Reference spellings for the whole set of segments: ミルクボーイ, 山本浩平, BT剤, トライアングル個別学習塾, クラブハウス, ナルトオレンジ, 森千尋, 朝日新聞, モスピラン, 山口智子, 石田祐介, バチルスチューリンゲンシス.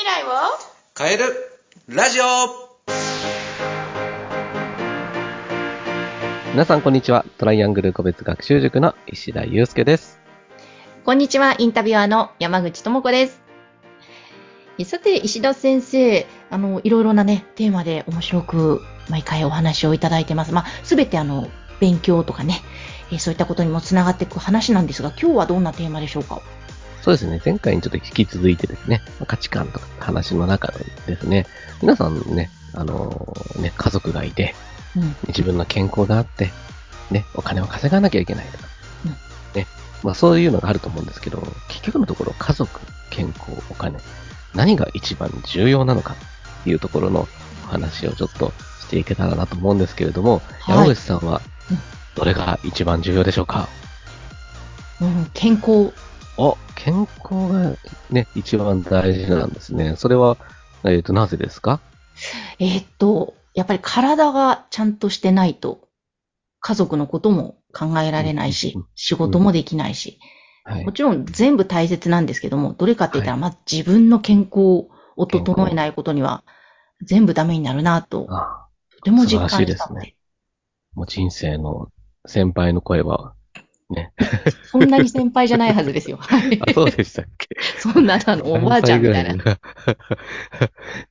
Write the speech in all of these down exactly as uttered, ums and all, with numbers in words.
未来を変えるラジオ。皆さんこんにちは。トライアングル個別学習塾の石田祐介です。こんにちは。インタビュアーの山口智子です。さて石田先生、あのいろいろなねテーマで面白く毎回お話をいただいてます。まあ、全てあの勉強とかね、えそういったことにもつながっていく話なんですが、今日はどんなテーマでしょうか？そうですね、前回にちょっと引き続いてですね、価値観とか話の中でですね、皆さんね、あのね家族がいて、うん、自分の健康があって、ね、お金を稼がなきゃいけないとか、うんねまあ、そういうのがあると思うんですけど、結局のところ家族、健康、お金、何が一番重要なのかというところのお話をちょっとしていけたらなと思うんですけれども、はい、山口さんはどれが一番重要でしょうか？うん、健康。あ、健康がね、一番大事なんですね。それは、えーと、なぜですか？えーと、やっぱり体がちゃんとしてないと、家族のことも考えられないし、うん、仕事もできないし、うん、もちろん全部大切なんですけども、どれかって言ったら、はい、まず自分の健康を整えないことには、全部ダメになるなと、とても実感したので。もう人生の先輩の声は、ね、そんなに先輩じゃないはずですよ。あ、そうでしたっけ？そんなのおばあちゃんみたいな。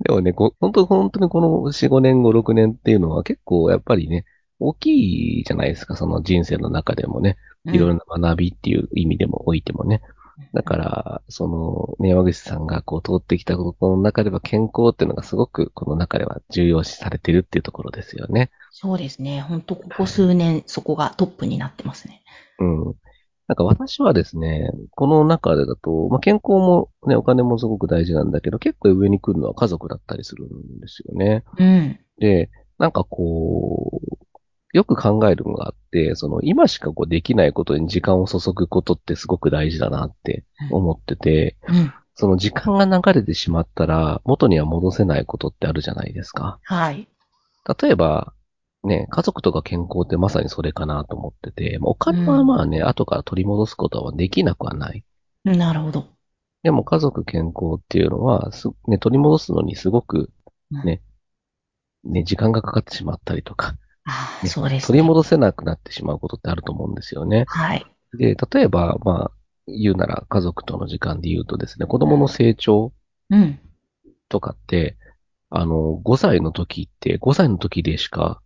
でもね、本当に本当にこのよん、ごねん、ご、ろくねんっていうのは結構やっぱりね、大きいじゃないですか。その人生の中でもね、いろんな学びっていう意味でもおいてもね。うん、だから、その、ね、山口さんがこう通ってきたことの中では健康っていうのがすごくこの中では重要視されてるっていうところですよね。そうですね。本当ここ数年、はい、そこがトップになってますね。うん。なんか私はですね、この中でだと、まあ、健康もね、お金もすごく大事なんだけど、結構上に来るのは家族だったりするんですよね。うん。で、なんかこう、よく考えるのがあって、その今しかこうできないことに時間を注ぐことってすごく大事だなって思ってて、うんうん、その時間が流れてしまったら元には戻せないことってあるじゃないですか。はい。例えば、ね、家族とか健康ってまさにそれかなと思ってて、お金はまあね、うん、後から取り戻すことはできなくはない。なるほど。でも家族健康っていうのは、ね、取り戻すのにすごくね、うん、ね、時間がかかってしまったりとか、あ、ね、そうですね、取り戻せなくなってしまうことってあると思うんですよね。はい。で、例えば、まあ、言うなら家族との時間で言うとですね、子供の成長とかって、うん、あの、ごさいの時って、ごさいの時でしか、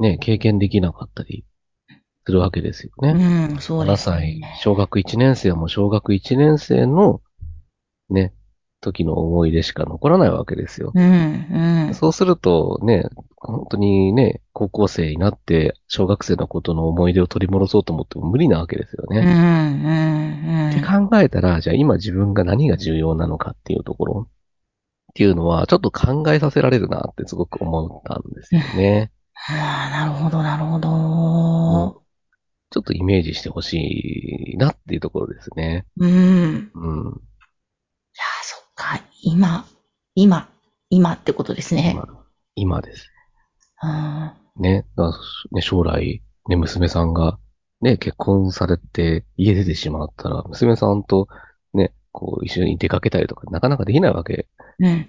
ね、経験できなかったりするわけですよね。うん、そうですね。ななさい、小学いちねん生も小学いちねん生のね、時の思い出しか残らないわけですよ。うん、うん。そうするとね、本当にね、高校生になって小学生のことの思い出を取り戻そうと思っても無理なわけですよね。うん、うん、うん。って考えたら、じゃあ今自分が何が重要なのかっていうところっていうのはちょっと考えさせられるなってすごく思ったんですよね。はあ、なるほど、なるほど、うん。ちょっとイメージしてほしいなっていうところですね。うん。うん。いや、そっか。今、今、今ってことですね。今、今です。うん。ね、ね、将来、ね、娘さんが、ね、結婚されて家出てしまったら、娘さんと、ね、こう、一緒に出かけたりとか、なかなかできないわけ。うん。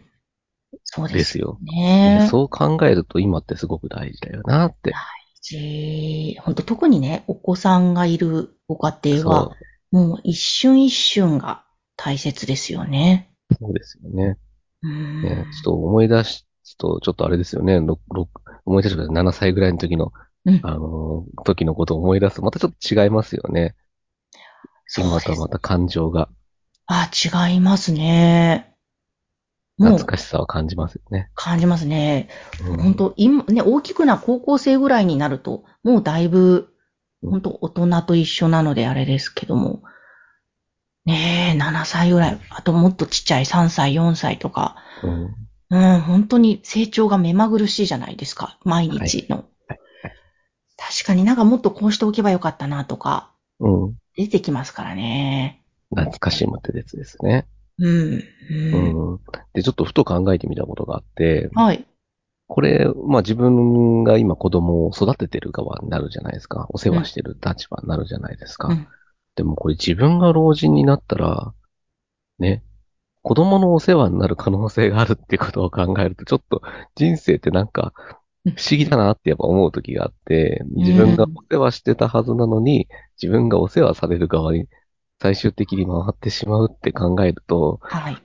そうですよね。そう考えると今ってすごく大事だよなって。大事。本当特にね、お子さんがいるご家庭は、もう一瞬一瞬が大切ですよね。そうですよね。うんね、ちょっと思い出し、ちょっと、ちょっとあれですよね。ろく、思い出しななさいぐらいの時の、うん、あの、時のことを思い出すとまたちょっと違いますよね。そうですね。またまた感情が。あ、違いますね。懐かしさを感じますよね。感じますね。本当、うん、今ね、大きくな高校生ぐらいになると、もうだいぶ、本当大人と一緒なのであれですけども、ねえ、ななさいぐらい、あともっとちっちゃいさんさい、よんさいとか、うん、うん、本当に成長が目まぐるしいじゃないですか、毎日の。はいはいはい、確かになんかもっとこうしておけばよかったなとか、うん、出てきますからね。懐かしいもてですですね。うんうんうん、で、ちょっとふと考えてみたことがあって、はい。これ、まあ自分が今子供を育ててる側になるじゃないですか。お世話してる立場になるじゃないですか。うん、でもこれ自分が老人になったら、ね、子供のお世話になる可能性があるっていうことを考えると、ちょっと人生ってなんか不思議だなってやっぱ思う時があって、自分がお世話してたはずなのに、自分がお世話される側に最終的に回ってしまうって考えると、はい。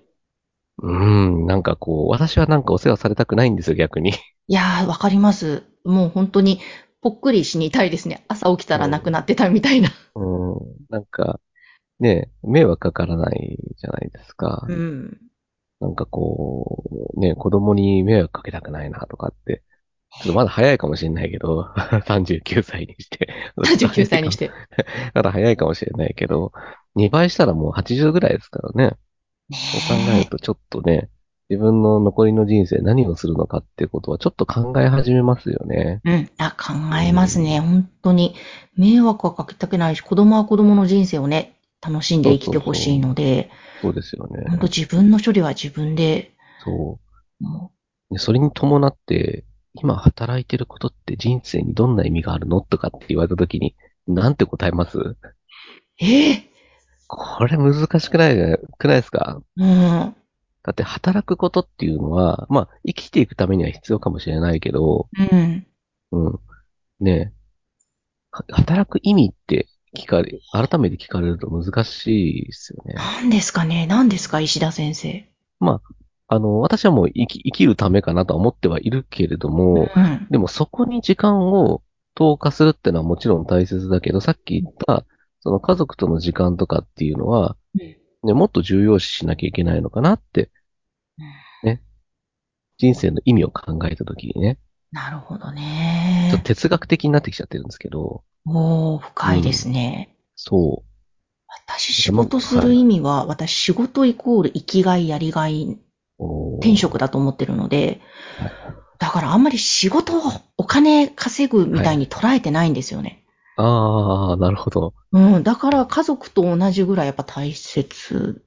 うーん、なんかこう、私はなんかお世話されたくないんですよ、逆に。いやー、わかります。もう本当に、ぽっくり死にたいですね。朝起きたら亡くなってたみたいな。うん。うん、なんか、ね、迷惑かからないじゃないですか。うん。なんかこう、ね、子供に迷惑かけたくないなとかって、ちょっとまだ早いかもしれないけど、さんじゅうきゅうさいにして。さんじゅうきゅうさいにして。まだ早いかもしれないけど、にばいしたらもうはちじゅうぐらいですからね。そう考えるとちょっとね、自分の残りの人生何をするのかっていうことはちょっと考え始めますよね。うん。あ、考えますね。うん、本当に。迷惑はかけたくないし、子供は子供の人生をね、楽しんで生きてほしいので。そうそうそう。そうですよね。本当自分の処理は自分で。そう。うん、それに伴って、今働いてることって人生にどんな意味があるのとかって言われたときに、なんて答えます？えー、これ難しくないじゃない、くないですか？うん。だって働くことっていうのは、まあ生きていくためには必要かもしれないけど、うん。うん。ねえ。働く意味って聞かれ、改めて聞かれると難しいですよね。何ですかね？何ですか、石田先生。まあ、あの、私はもう生き、生きるためかなとは思ってはいるけれども、うん、でもそこに時間を投下するっていうのはもちろん大切だけど、さっき言った、その家族との時間とかっていうのは、うんね、もっと重要視しなきゃいけないのかなって、ね。人生の意味を考えたときにね。なるほどね。ちょっと哲学的になってきちゃってるんですけど。おー、深いですね。うん、そう。私、仕事する意味は、はい、私、仕事イコール生きがい、やりがい、転職だと思ってるので、はい、だからあんまり仕事をお金稼ぐみたいに捉えてないんですよね。はい、ああ、なるほど。うん。だから家族と同じぐらいやっぱ大切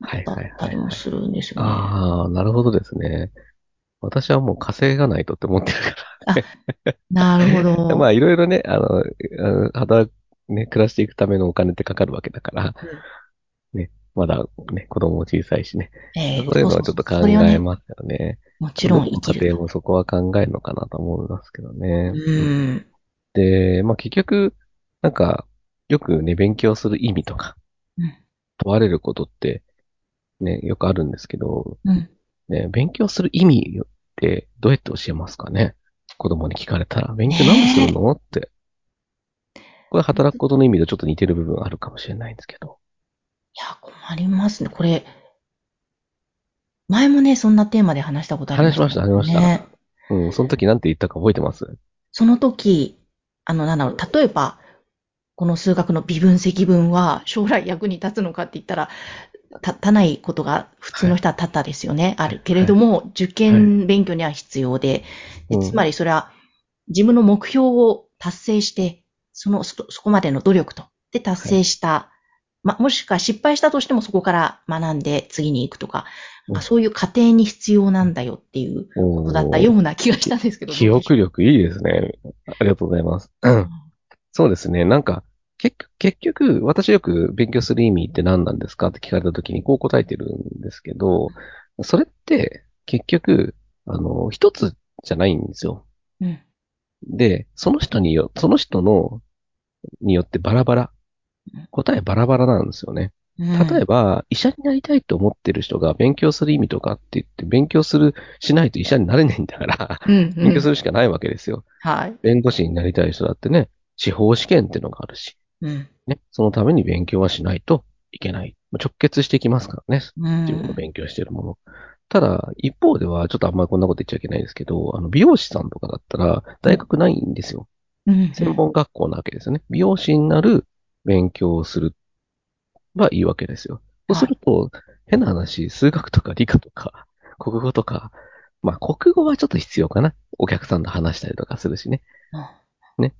だったりもするんですよね。はいはいはいはい、ああ、なるほどですね。私はもう稼がないとって思ってるから。なるほど。まあいろいろね、あの、働く、ね、暮らしていくためのお金ってかかるわけだから、うん、ね、まだね、子供も小さいしね。えー、そういうのはちょっと考えますよね。そうそう、それはね、もちろん生きる。家庭もそこは考えるのかなと思いますけどね。うん。で、まあ結局、なんか、よくね、勉強する意味とか、問われることって、ね、よくあるんですけど、うんね、勉強する意味ってどうやって教えますかね？子供に聞かれたら、勉強何するのって。これ働くことの意味とちょっと似てる部分あるかもしれないんですけど。いや、困りますね。これ、前もね、そんなテーマで話したことありました、ね。話しました、ありました。うん、その時なんて言ったか覚えてます？その時、あの、なんだろう、例えば、この数学の微分積分は将来役に立つのかって言ったら、立たないことが普通の人は立ったですよね。はい、あるけれども、はい、受験勉強には必要で、はい、でつまりそれは自分の目標を達成して、その、そ、そこまでの努力と、で達成した、はい、ま、もしくは失敗したとしてもそこから学んで次に行くとか、なんかそういう過程に必要なんだよっていうことだったような気がしたんですけど。記憶力いいですね。ありがとうございます。うん、そうですね。なんか、結局、結局、私よく勉強する意味って何なんですかって聞かれたときにこう答えてるんですけど、それって結局、あの、一つじゃないんですよ。うん、で、その人によ、その人の、によってバラバラ。答えバラバラなんですよね。例えば、医者になりたいと思ってる人が勉強する意味とかって言って、勉強する、しないと医者になれないんだから、うんうん、勉強するしかないわけですよ。はい。弁護士になりたい人だってね、司法試験っていうのがあるし、うんね、そのために勉強はしないといけない。直結してきますからね、自分の勉強してるもの。うん、ただ、一方では、ちょっとあんまりこんなこと言っちゃいけないですけど、あの美容師さんとかだったら、大学ないんですよ。うんうん、専門学校なわけですよね。美容師になる勉強をする。はいいわけですよ。そうすると、変な話、数学とか理科とか、国語とか、まあ国語はちょっと必要かな。お客さんと話したりとかするしね。ね。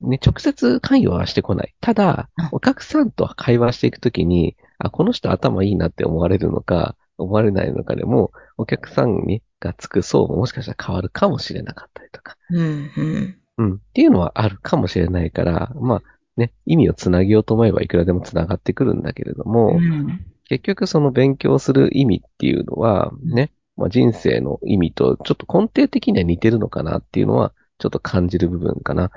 ね、直接関与はしてこない。ただ、お客さんと会話していくときに、あ、この人頭いいなって思われるのか、思われないのかでも、お客さんにがつく層ももしかしたら変わるかもしれなかったりとか。うん、うん。うん。っていうのはあるかもしれないから、まあ、ね、意味をつなげようと思えばいくらでもつながってくるんだけれども、うん、結局その勉強する意味っていうのはね、まあ、人生の意味とちょっと根底的には似てるのかなっていうのはちょっと感じる部分かな。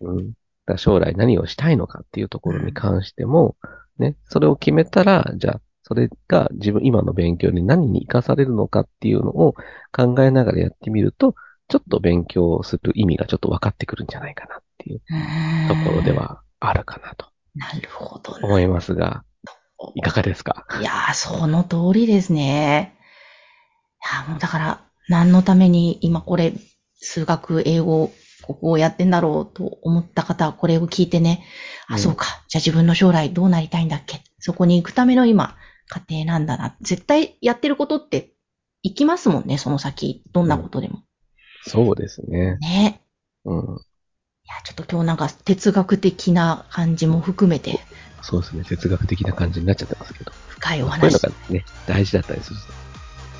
うん、だ将来何をしたいのかっていうところに関しても、ね、それを決めたら、じゃあそれが自分今の勉強に何に生かされるのかっていうのを考えながらやってみると、ちょっと勉強する意味がちょっと分かってくるんじゃないかなっていうところではあるかなと。なるほど。思いますが、いかがですか？いやー、その通りですね。いやもうだから、何のために今これ、数学、英語、ここをやってんだろうと思った方はこれを聞いてね、あ、そうか、じゃあ自分の将来どうなりたいんだっけ、そこに行くための今、過程なんだな。絶対やってることって行きますもんね、その先。どんなことでも。うん、そうですね。ね。うん。いや、ちょっと今日なんか哲学的な感じも含めて。そうですね、哲学的な感じになっちゃってますけど。深いお話。そういうのがね、大事だったりする。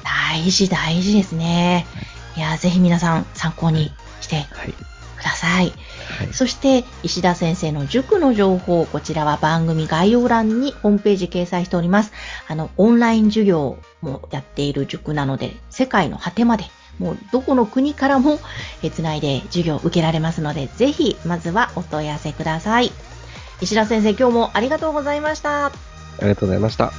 大事、大事ですね。いや、ぜひ皆さん参考にしてください。はいはい、そして、石田先生の塾の情報、こちらは番組概要欄にホームページ掲載しております。あの、オンライン授業もやっている塾なので、世界の果てまで、もうどこの国からもつないで授業を受けられますので、ぜひまずはお問い合わせください。石田先生、今日もありがとうございました。ありがとうございました。